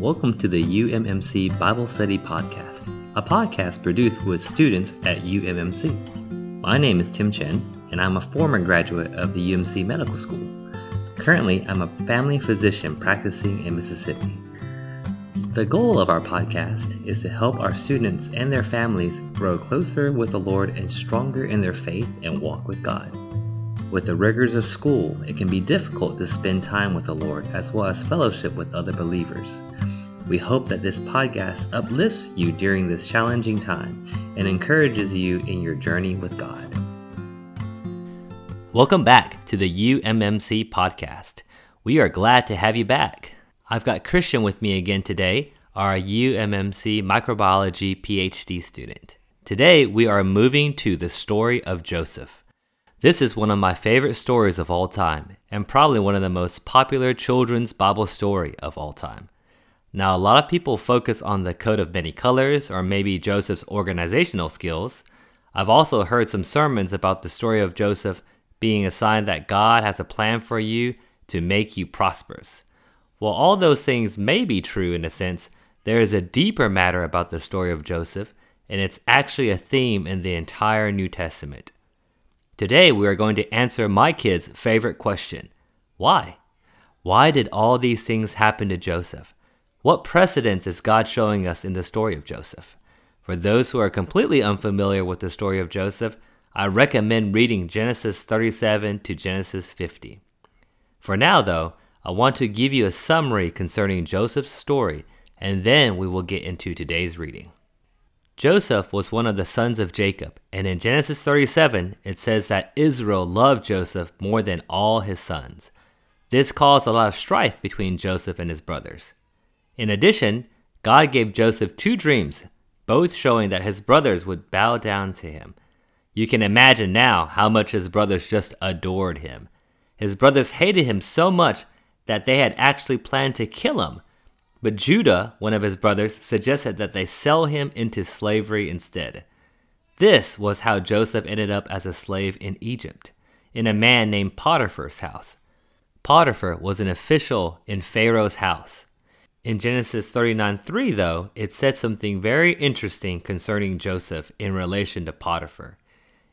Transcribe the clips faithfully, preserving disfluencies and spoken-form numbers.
Welcome to the U M M C Bible Study Podcast, a podcast produced with students at U M M C. My name is Tim Chen, and I'm a former graduate of the U M C Medical School. Currently, I'm a family physician practicing in Mississippi. The goal of our podcast is to help our students and their families grow closer with the Lord and stronger in their faith and walk with God. With the rigors of school, it can be difficult to spend time with the Lord as well as fellowship with other believers. We hope that this podcast uplifts you during this challenging time and encourages you in your journey with God. Welcome back to the U M M C podcast. We are glad to have you back. I've got Christian with me again today, our U M M C microbiology P H D student. Today we are moving to the story of Joseph. This is one of my favorite stories of all time, and probably one of the most popular children's Bible story of all time. Now, a lot of people focus on the coat of many colors, or maybe Joseph's organizational skills. I've also heard some sermons about the story of Joseph being a sign that God has a plan for you to make you prosperous. While all those things may be true in a sense, there is a deeper matter about the story of Joseph, and it's actually a theme in the entire New Testament. Today, we are going to answer my kid's favorite question. Why? Why did all these things happen to Joseph? What precedence is God showing us in the story of Joseph? For those who are completely unfamiliar with the story of Joseph, I recommend reading Genesis thirty-seven to Genesis fifty. For now, though, I want to give you a summary concerning Joseph's story, and then we will get into today's reading. Joseph was one of the sons of Jacob, and in Genesis thirty-seven, it says that Israel loved Joseph more than all his sons. This caused a lot of strife between Joseph and his brothers. In addition, God gave Joseph two dreams, both showing that his brothers would bow down to him. You can imagine now how much his brothers just adored him. His brothers hated him so much that they had actually planned to kill him. But Judah, one of his brothers, suggested that they sell him into slavery instead. This was how Joseph ended up as a slave in Egypt, in a man named Potiphar's house. Potiphar was an official in Pharaoh's house. In Genesis thirty-nine three, though, it said something very interesting concerning Joseph in relation to Potiphar.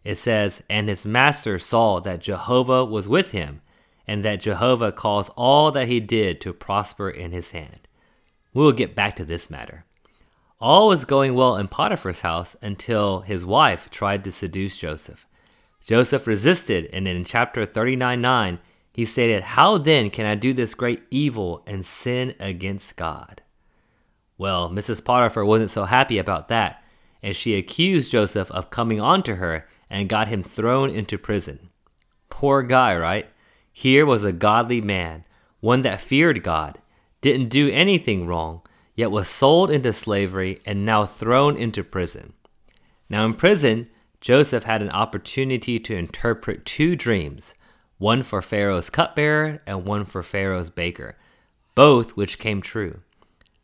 It says, "And his master saw that Jehovah was with him, and that Jehovah caused all that he did to prosper in his hand." We will get back to this matter. All was going well in Potiphar's house until his wife tried to seduce Joseph. Joseph resisted, and in chapter thirty-nine nine, he stated, "How then can I do this great evil and sin against God?" Well, Missus Potiphar wasn't so happy about that, and she accused Joseph of coming on to her and got him thrown into prison. Poor guy, right? Here was a godly man, one that feared God, didn't do anything wrong, yet was sold into slavery and now thrown into prison. Now in prison, Joseph had an opportunity to interpret two dreams, one for Pharaoh's cupbearer and one for Pharaoh's baker, both which came true.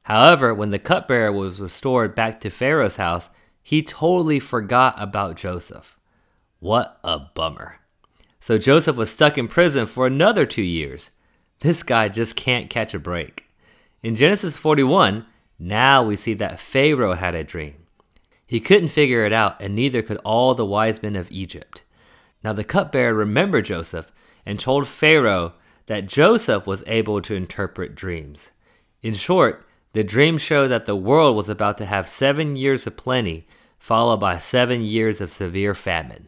However, when the cupbearer was restored back to Pharaoh's house, he totally forgot about Joseph. What a bummer. So Joseph was stuck in prison for another two years. This guy just can't catch a break. In Genesis forty-one, now we see that Pharaoh had a dream. He couldn't figure it out, and neither could all the wise men of Egypt. Now the cupbearer remembered Joseph and told Pharaoh that Joseph was able to interpret dreams. In short, the dream showed that the world was about to have seven years of plenty, followed by seven years of severe famine.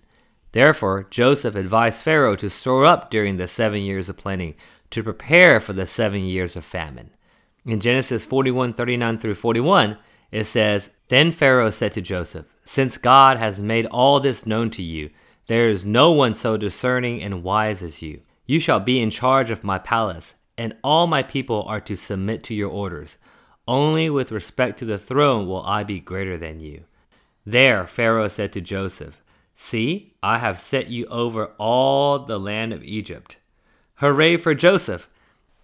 Therefore, Joseph advised Pharaoh to store up during the seven years of plenty to prepare for the seven years of famine. In Genesis forty-one thirty-nine through forty-one, it says, "Then Pharaoh said to Joseph, 'Since God has made all this known to you, there is no one so discerning and wise as you. You shall be in charge of my palace, and all my people are to submit to your orders. Only with respect to the throne will I be greater than you.' There Pharaoh said to Joseph, 'See, I have set you over all the land of Egypt.'" Hooray for Joseph!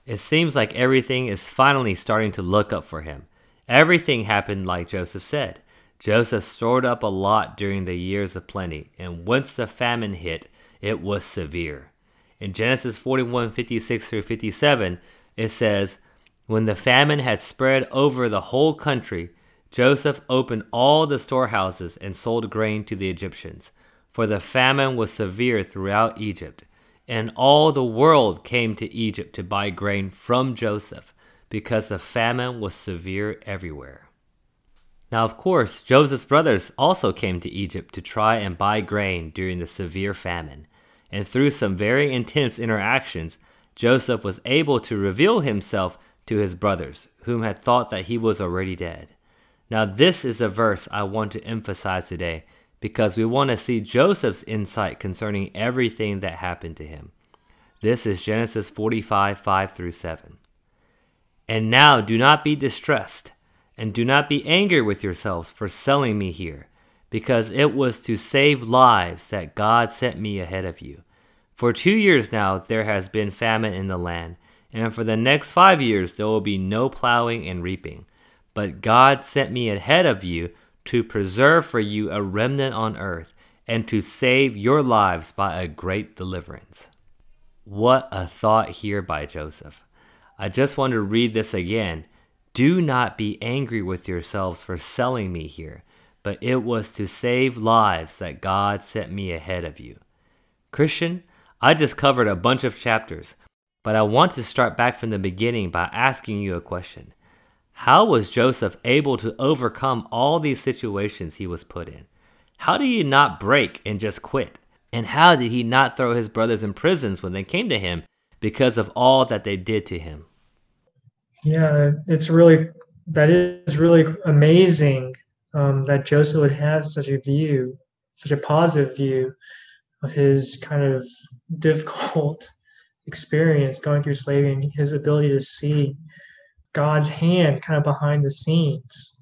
It seems like everything is finally starting to look up for him. Everything happened like Joseph said. Joseph stored up a lot during the years of plenty, and once the famine hit, it was severe. In Genesis forty-one fifty-six through fifty-seven, it says, When the famine had spread over the whole country, Joseph opened all the storehouses and sold grain to the Egyptians, for the famine was severe throughout Egypt. And all the world came to Egypt to buy grain from Joseph, because the famine was severe everywhere. Now, of course, Joseph's brothers also came to Egypt to try and buy grain during the severe famine. And through some very intense interactions, Joseph was able to reveal himself to his brothers, whom had thought that he was already dead. Now this is a verse I want to emphasize today, because we want to see Joseph's insight concerning everything that happened to him. This is Genesis forty-five, five through seven. "And now do not be distressed, and do not be angry with yourselves for selling me here, because it was to save lives that God sent me ahead of you. For two years now there has been famine in the land, and for the next five years there will be no plowing and reaping. But God sent me ahead of you to preserve for you a remnant on earth, and to save your lives by a great deliverance." What a thought here by Joseph. I just want to read this again. "Do not be angry with yourselves for selling me here, but it was to save lives that God sent me ahead of you." Christian, I just covered a bunch of chapters, but I want to start back from the beginning by asking you a question. How was Joseph able to overcome all these situations he was put in? How did he not break and just quit? And how did he not throw his brothers in prisons when they came to him because of all that they did to him? Yeah, it's really, that is really amazing um, that Joseph would have such a view, such a positive view of his kind of difficult experience going through slavery, and his ability to see God's hand kind of behind the scenes.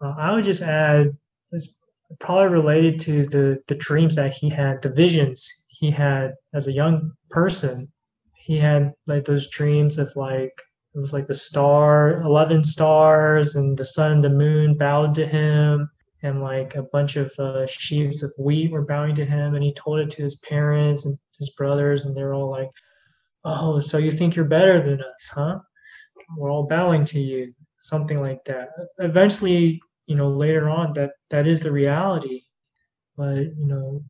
Uh, I would just add, it's probably related to the, the dreams that he had, the visions he had as a young person. He had like those dreams of like, it was like the star, eleven stars, and the sun, the moon bowed to him, and like a bunch of uh, sheaves of wheat were bowing to him, and he told it to his parents and his brothers, and they're all like, "Oh, so you think you're better than us, huh? We're all bowing to you," something like that. Eventually, you know, later on, that, that is the reality. But, you know,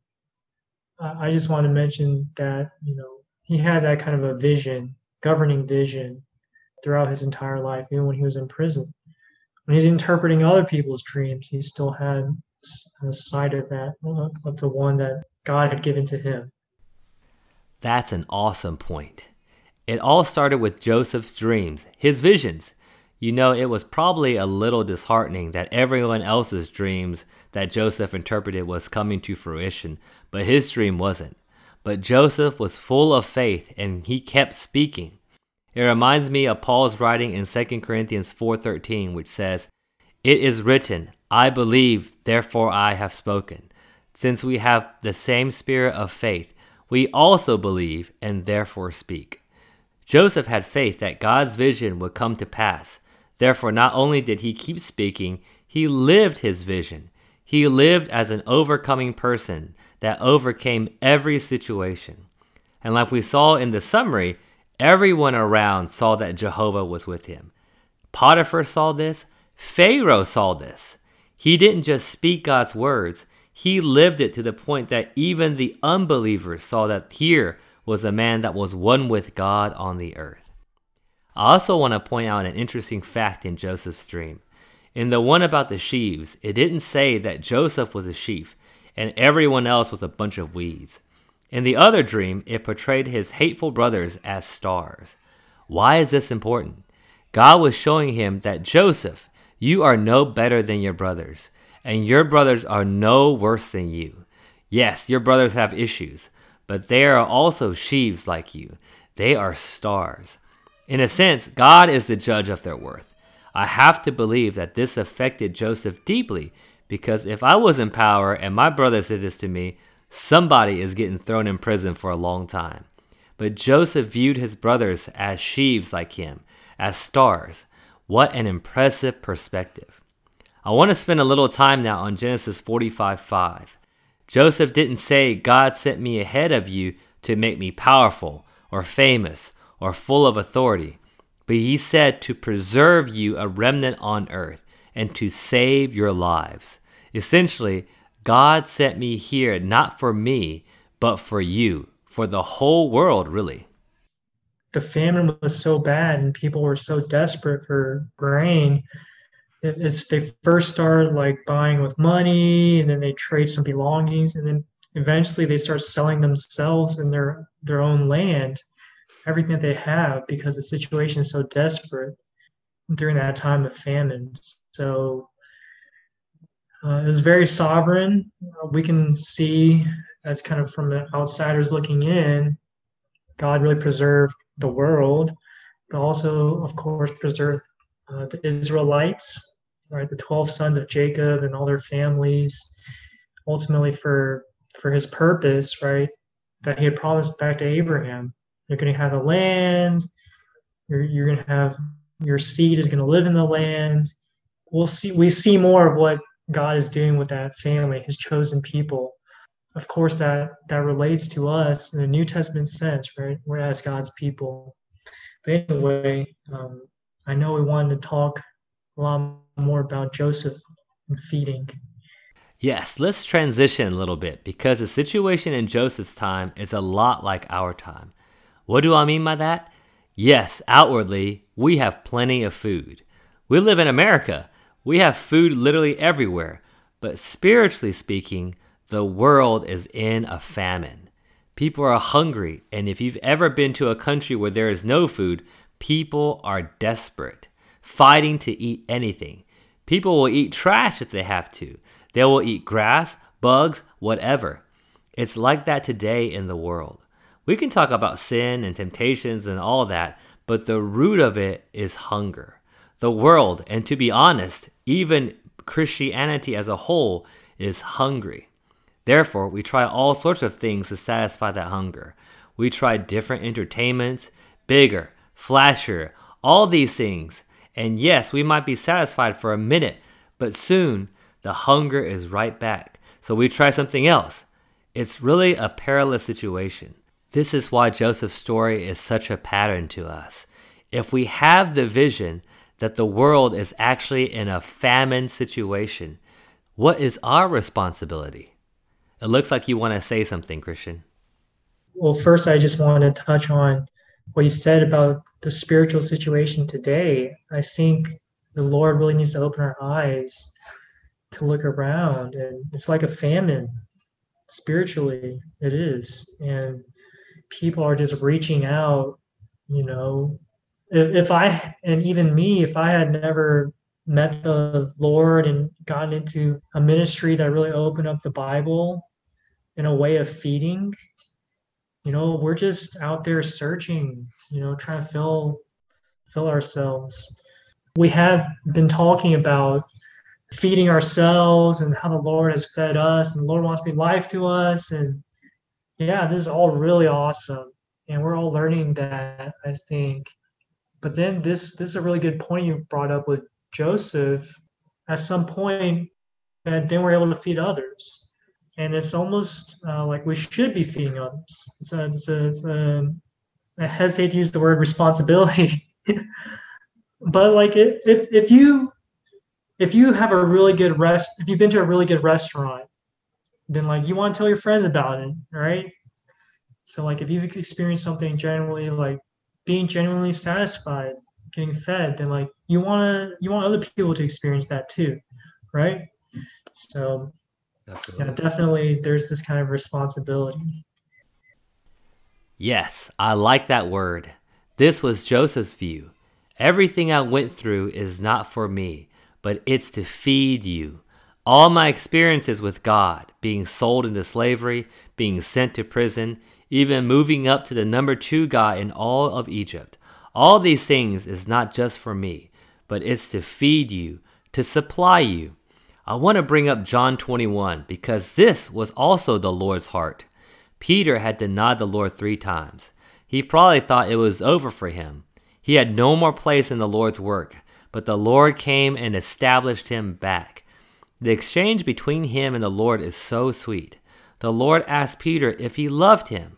I, I just want to mention that, you know, he had that kind of a vision, governing vision throughout his entire life, even when he was in prison. When he's interpreting other people's dreams, he still had a sight of that, of the one that God had given to him. That's an awesome point. It all started with Joseph's dreams, his visions. You know, it was probably a little disheartening that everyone else's dreams that Joseph interpreted was coming to fruition, but his dream wasn't. But Joseph was full of faith, and he kept speaking. It reminds me of Paul's writing in Second Corinthians four thirteen, which says, "It is written, I believe, therefore I have spoken. Since we have the same spirit of faith, we also believe and therefore speak." Joseph had faith that God's vision would come to pass. Therefore, not only did he keep speaking, he lived his vision. He lived as an overcoming person that overcame every situation. And like we saw in the summary, everyone around saw that Jehovah was with him. Potiphar saw this. Pharaoh saw this. He didn't just speak God's words. He lived it to the point that even the unbelievers saw that here was a man that was one with God on the earth. I also want to point out an interesting fact in Joseph's dream. In the one about the sheaves, it didn't say that Joseph was a sheaf and everyone else was a bunch of weeds. In the other dream, it portrayed his hateful brothers as stars. Why is this important? God was showing him that, "Joseph, you are no better than your brothers, and your brothers are no worse than you. Yes, your brothers have issues, but they are also sheaves like you. They are stars." In a sense, God is the judge of their worth. I have to believe that this affected Joseph deeply, because if I was in power and my brothers did this to me, somebody is getting thrown in prison for a long time. But Joseph viewed his brothers as sheaves like him, as stars. What an impressive perspective. I want to spend a little time now on Genesis forty-five five. Joseph didn't say, "God sent me ahead of you to make me powerful or famous or full of authority," But he said to preserve you a remnant on earth and to save your lives. Essentially, God sent me here not for me, but for you, for the whole world, really. The famine was so bad and people were so desperate for grain. It's, they first start like buying with money, and then they trade some belongings, and then eventually they start selling themselves and their their own land, everything that they have, because the situation is so desperate during that time of famine. So uh, it's very sovereign. Uh, we can see, as kind of from an outsider's looking in, God really preserved the world, but also, of course, preserved uh, the Israelites, right? The twelve sons of Jacob and all their families, ultimately for for his purpose, right? That he had promised back to Abraham. You're going to have the land. You're, you're going to have your seed is going to live in the land. We'll see. We see more of what God is doing with that family, his chosen people. Of course, that, that relates to us in the New Testament sense, right? We're as God's people. But anyway, um, I know we wanted to talk a lot more about Joseph and feeding. Yes, let's transition a little bit, because the situation in Joseph's time is a lot like our time. What do I mean by that? Yes, outwardly, we have plenty of food. We live in America. We have food literally everywhere. But spiritually speaking, the world is in a famine. People are hungry, and if you've ever been to a country where there is no food, people are desperate, fighting to eat anything. People will eat trash if they have to. They will eat grass, bugs, whatever. It's like that today in the world. We can talk about sin and temptations and all that, but the root of it is hunger. The world, and to be honest, even Christianity as a whole, is hungry. Therefore, we try all sorts of things to satisfy that hunger. We try different entertainments, bigger, flashier, all these things. And yes, we might be satisfied for a minute, but soon the hunger is right back. So we try something else. It's really a perilous situation. This is why Joseph's story is such a pattern to us. If we have the vision that the world is actually in a famine situation, what is our responsibility? It looks like you want to say something, Christian. Well, first, I just want to touch on what you said about the spiritual situation today. I think the Lord really needs to open our eyes to look around. And it's like a famine. Spiritually, it is. And people are just reaching out, you know. If, if I, and even me, if I had never met the Lord and gotten into a ministry that really opened up the Bible in a way of feeding, you know, we're just out there searching, you know, trying to fill fill ourselves. We have been talking about feeding ourselves and how the Lord has fed us, and the Lord wants to be life to us. And yeah, this is all really awesome, and we're all learning that, I think. But then this this is a really good point you brought up with Joseph. At some point, and then we're able to feed others, and it's almost uh, like we should be feeding others. It's a, it's a, it's a, I hesitate to use the word responsibility, but like it, if if you if you have a really good rest, if you've been to a really good restaurant, then like you want to tell your friends about it, right? So like if you've experienced something genuinely, like being genuinely satisfied, getting fed, then like you want to you want other people to experience that too, right? So definitely. Yeah, definitely there's this kind of responsibility. Yes, I like that word. This was Joseph's view. Everything I went through is not for me, but it's to feed you. All my experiences with God, being sold into slavery, being sent to prison, even moving up to the number two guy in all of Egypt, all these things is not just for me, but it's to feed you, to supply you. I want to bring up John twenty-one, because this was also the Lord's heart. Peter had denied the Lord three times. He probably thought it was over for him. He had no more place in the Lord's work, but the Lord came and established him back. The exchange between him and the Lord is so sweet. The Lord asked Peter if he loved him.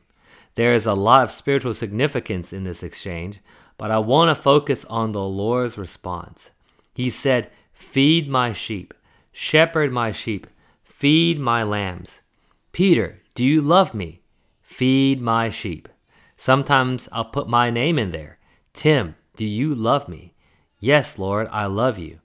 There is a lot of spiritual significance in this exchange, but I want to focus on the Lord's response. He said, "Feed my sheep, shepherd my sheep, feed my lambs. Peter, do you love me? Feed my sheep." Sometimes I'll put my name in there. Tim, do you love me? Yes, Lord, I love you.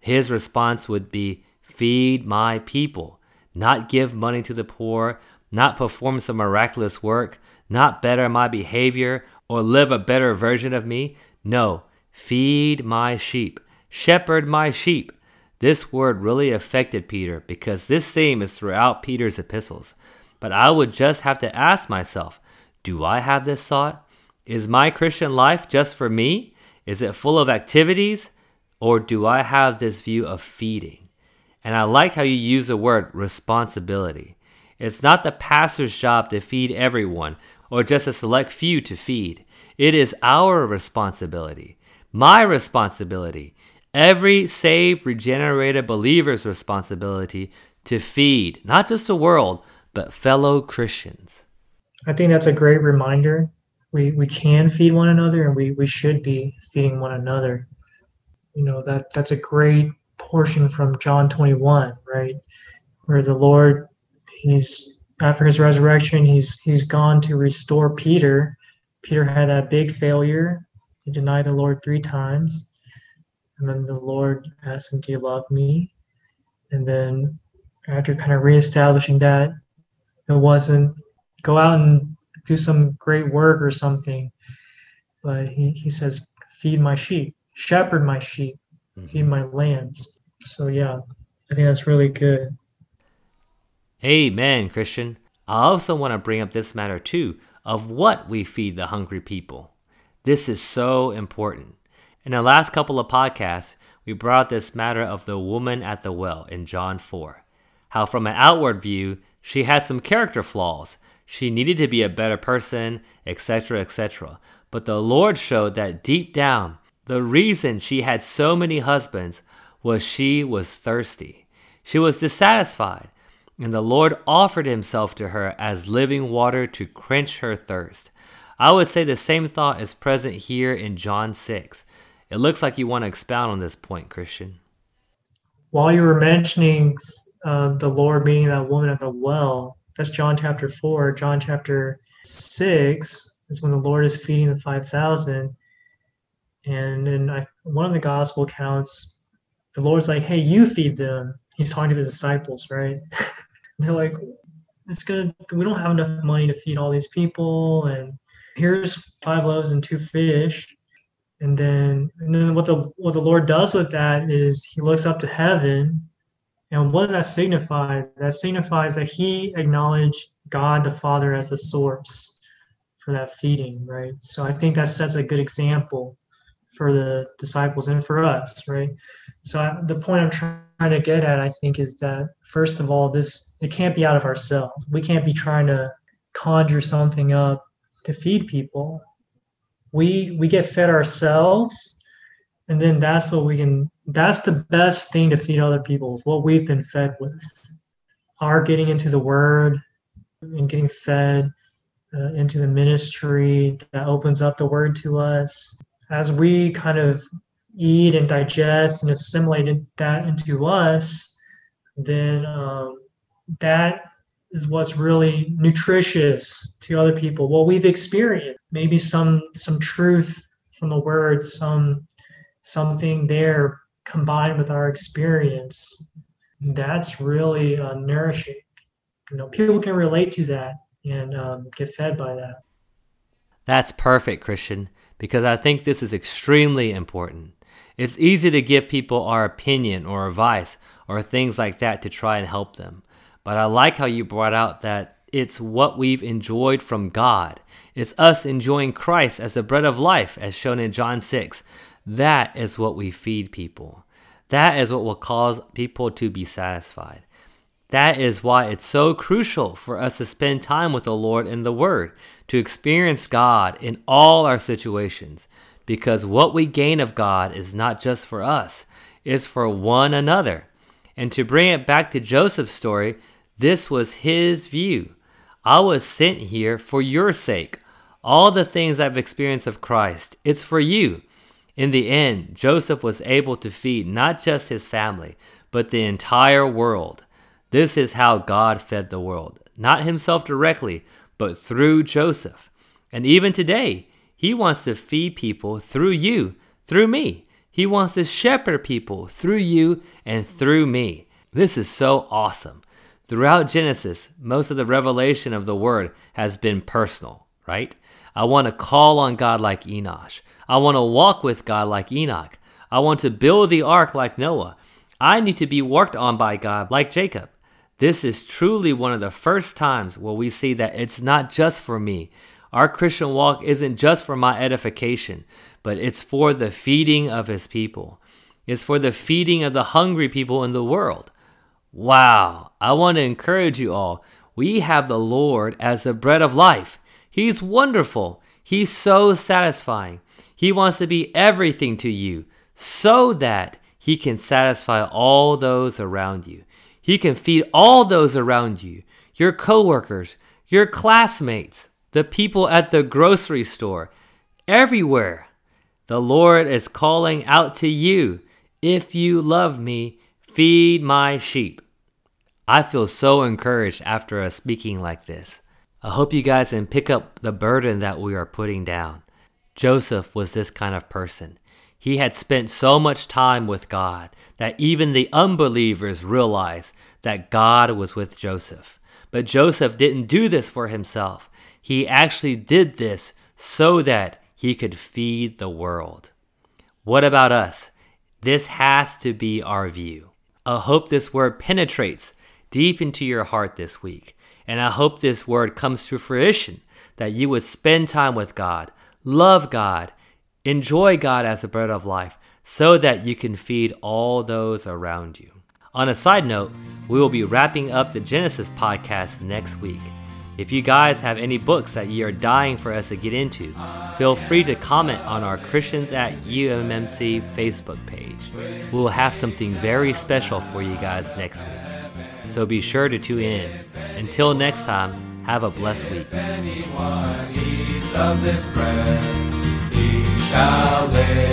His response would be, feed my people, not give money to the poor, not perform some miraculous work, not better my behavior or live a better version of me. No, feed my sheep, shepherd my sheep. This word really affected Peter because this theme is throughout Peter's epistles. But I would just have to ask myself, do I have this thought? Is my Christian life just for me? Is it full of activities? Or do I have this view of feeding? And I like how you use the word responsibility. It's not the pastor's job to feed everyone or just a select few to feed. It is our responsibility, my responsibility, every saved, regenerated believer's responsibility to feed, not just the world, but fellow Christians. I think that's a great reminder. We we can feed one another, and we, we should be feeding one another. You know, that that's a great portion from John twenty-one, right? Where the Lord, he's after his resurrection, he's he's gone to restore Peter. Peter had that big failure. He denied the Lord three times. And then the Lord asked him, do you love me? And then after kind of reestablishing that, it wasn't go out and do some great work or something. But he, he says, feed my sheep, shepherd my sheep, mm-hmm. feed my lambs. So yeah, I think that's really good. Amen, Christian. I also want to bring up this matter too of what we feed the hungry people. This is so important. In the last couple of podcasts, we brought this matter of the woman at the well in John four. How from an outward view, she had some character flaws. She needed to be a better person, et cetera, et cetera. But the Lord showed that deep down, the reason she had so many husbands was she was thirsty. She was dissatisfied, and the Lord offered himself to her as living water to quench her thirst. I would say the same thought is present here in John six. It looks like you want to expound on this point, Christian. While you were mentioning Uh, the Lord being that woman at the well, that's John chapter four. John chapter six is when the Lord is feeding the five thousand. And in I, one of the gospel accounts, the Lord's like, hey, you feed them. He's talking to the disciples, right? They're like, it's gonna, we don't have enough money to feed all these people. And here's five loaves and two fish. And then, and then what the what the Lord does with that is he looks up to heaven. And what does that signify? That signifies that he acknowledged God the Father as the source for that feeding, right? So I think that sets a good example for the disciples and for us, right? So I, the point I'm trying to get at, I think, is that, first of all, this it can't be out of ourselves. We can't be trying to conjure something up to feed people. We we get fed ourselves, and then that's what we can that's the best thing to feed other people, is what we've been fed with. Our getting into the Word and getting fed uh, into the ministry that opens up the Word to us. As we kind of eat and digest and assimilate that into us, then um, that is what's really nutritious to other people. What we've experienced, maybe some some truth from the Word, some something there combined with our experience, that's really uh, nourishing. You know, people can relate to that and um, get fed by that. That's perfect, Christian, because I think this is extremely important. It's easy to give people our opinion or advice or things like that to try and help them. But I like how you brought out that it's what we've enjoyed from God. It's us enjoying Christ as the bread of life, as shown in John six. That is what we feed people. That is what will cause people to be satisfied. That is why it's so crucial for us to spend time with the Lord in the Word, to experience God in all our situations, because what we gain of God is not just for us, it's for one another. And to bring it back to Joseph's story, this was his view. I was sent here for your sake. all the things I've experienced of Christ, it's for you. In the end, Joseph was able to feed not just his family, but the entire world. This is how God fed the world, not himself directly, but through Joseph. And even today, he wants to feed people through you, through me. He wants to shepherd people through you and through me. This is so awesome. Throughout Genesis, most of the revelation of the word has been personal, right? I want to call on God like Enosh. I want to walk with God like Enoch. I want to build the ark like Noah. I need to be worked on by God like Jacob. This is truly one of the first times where we see that it's not just for me. Our Christian walk isn't just for my edification, but it's for the feeding of his people. It's for the feeding of the hungry people in the world. Wow, I want to encourage you all. We have the Lord as the bread of life. He's wonderful. He's so satisfying. He wants to be everything to you so that he can satisfy all those around you. He can feed all those around you, your coworkers, your classmates, the people at the grocery store, everywhere. The Lord is calling out to you. If you love me, feed my sheep. I feel so encouraged after a speaking like this. I hope you guys can pick up the burden that we are putting down. Joseph was this kind of person. He had spent so much time with God that even the unbelievers realized that God was with Joseph. But Joseph didn't do this for himself. He actually did this so that he could feed the world. What about us? This has to be our view. I hope this word penetrates deep into your heart this week. And I hope this word comes to fruition, that you would spend time with God, love God, enjoy God as the bread of life, so that you can feed all those around you. On a side note, we will be wrapping up the Genesis podcast next week. If you guys have any books that you are dying for us to get into, feel free to comment on our Christians at U M M C Facebook page. We will have something very special for you guys next week, so be sure to tune in. Until next time, have a blessed week. If anyone eats of this bread, he shall live.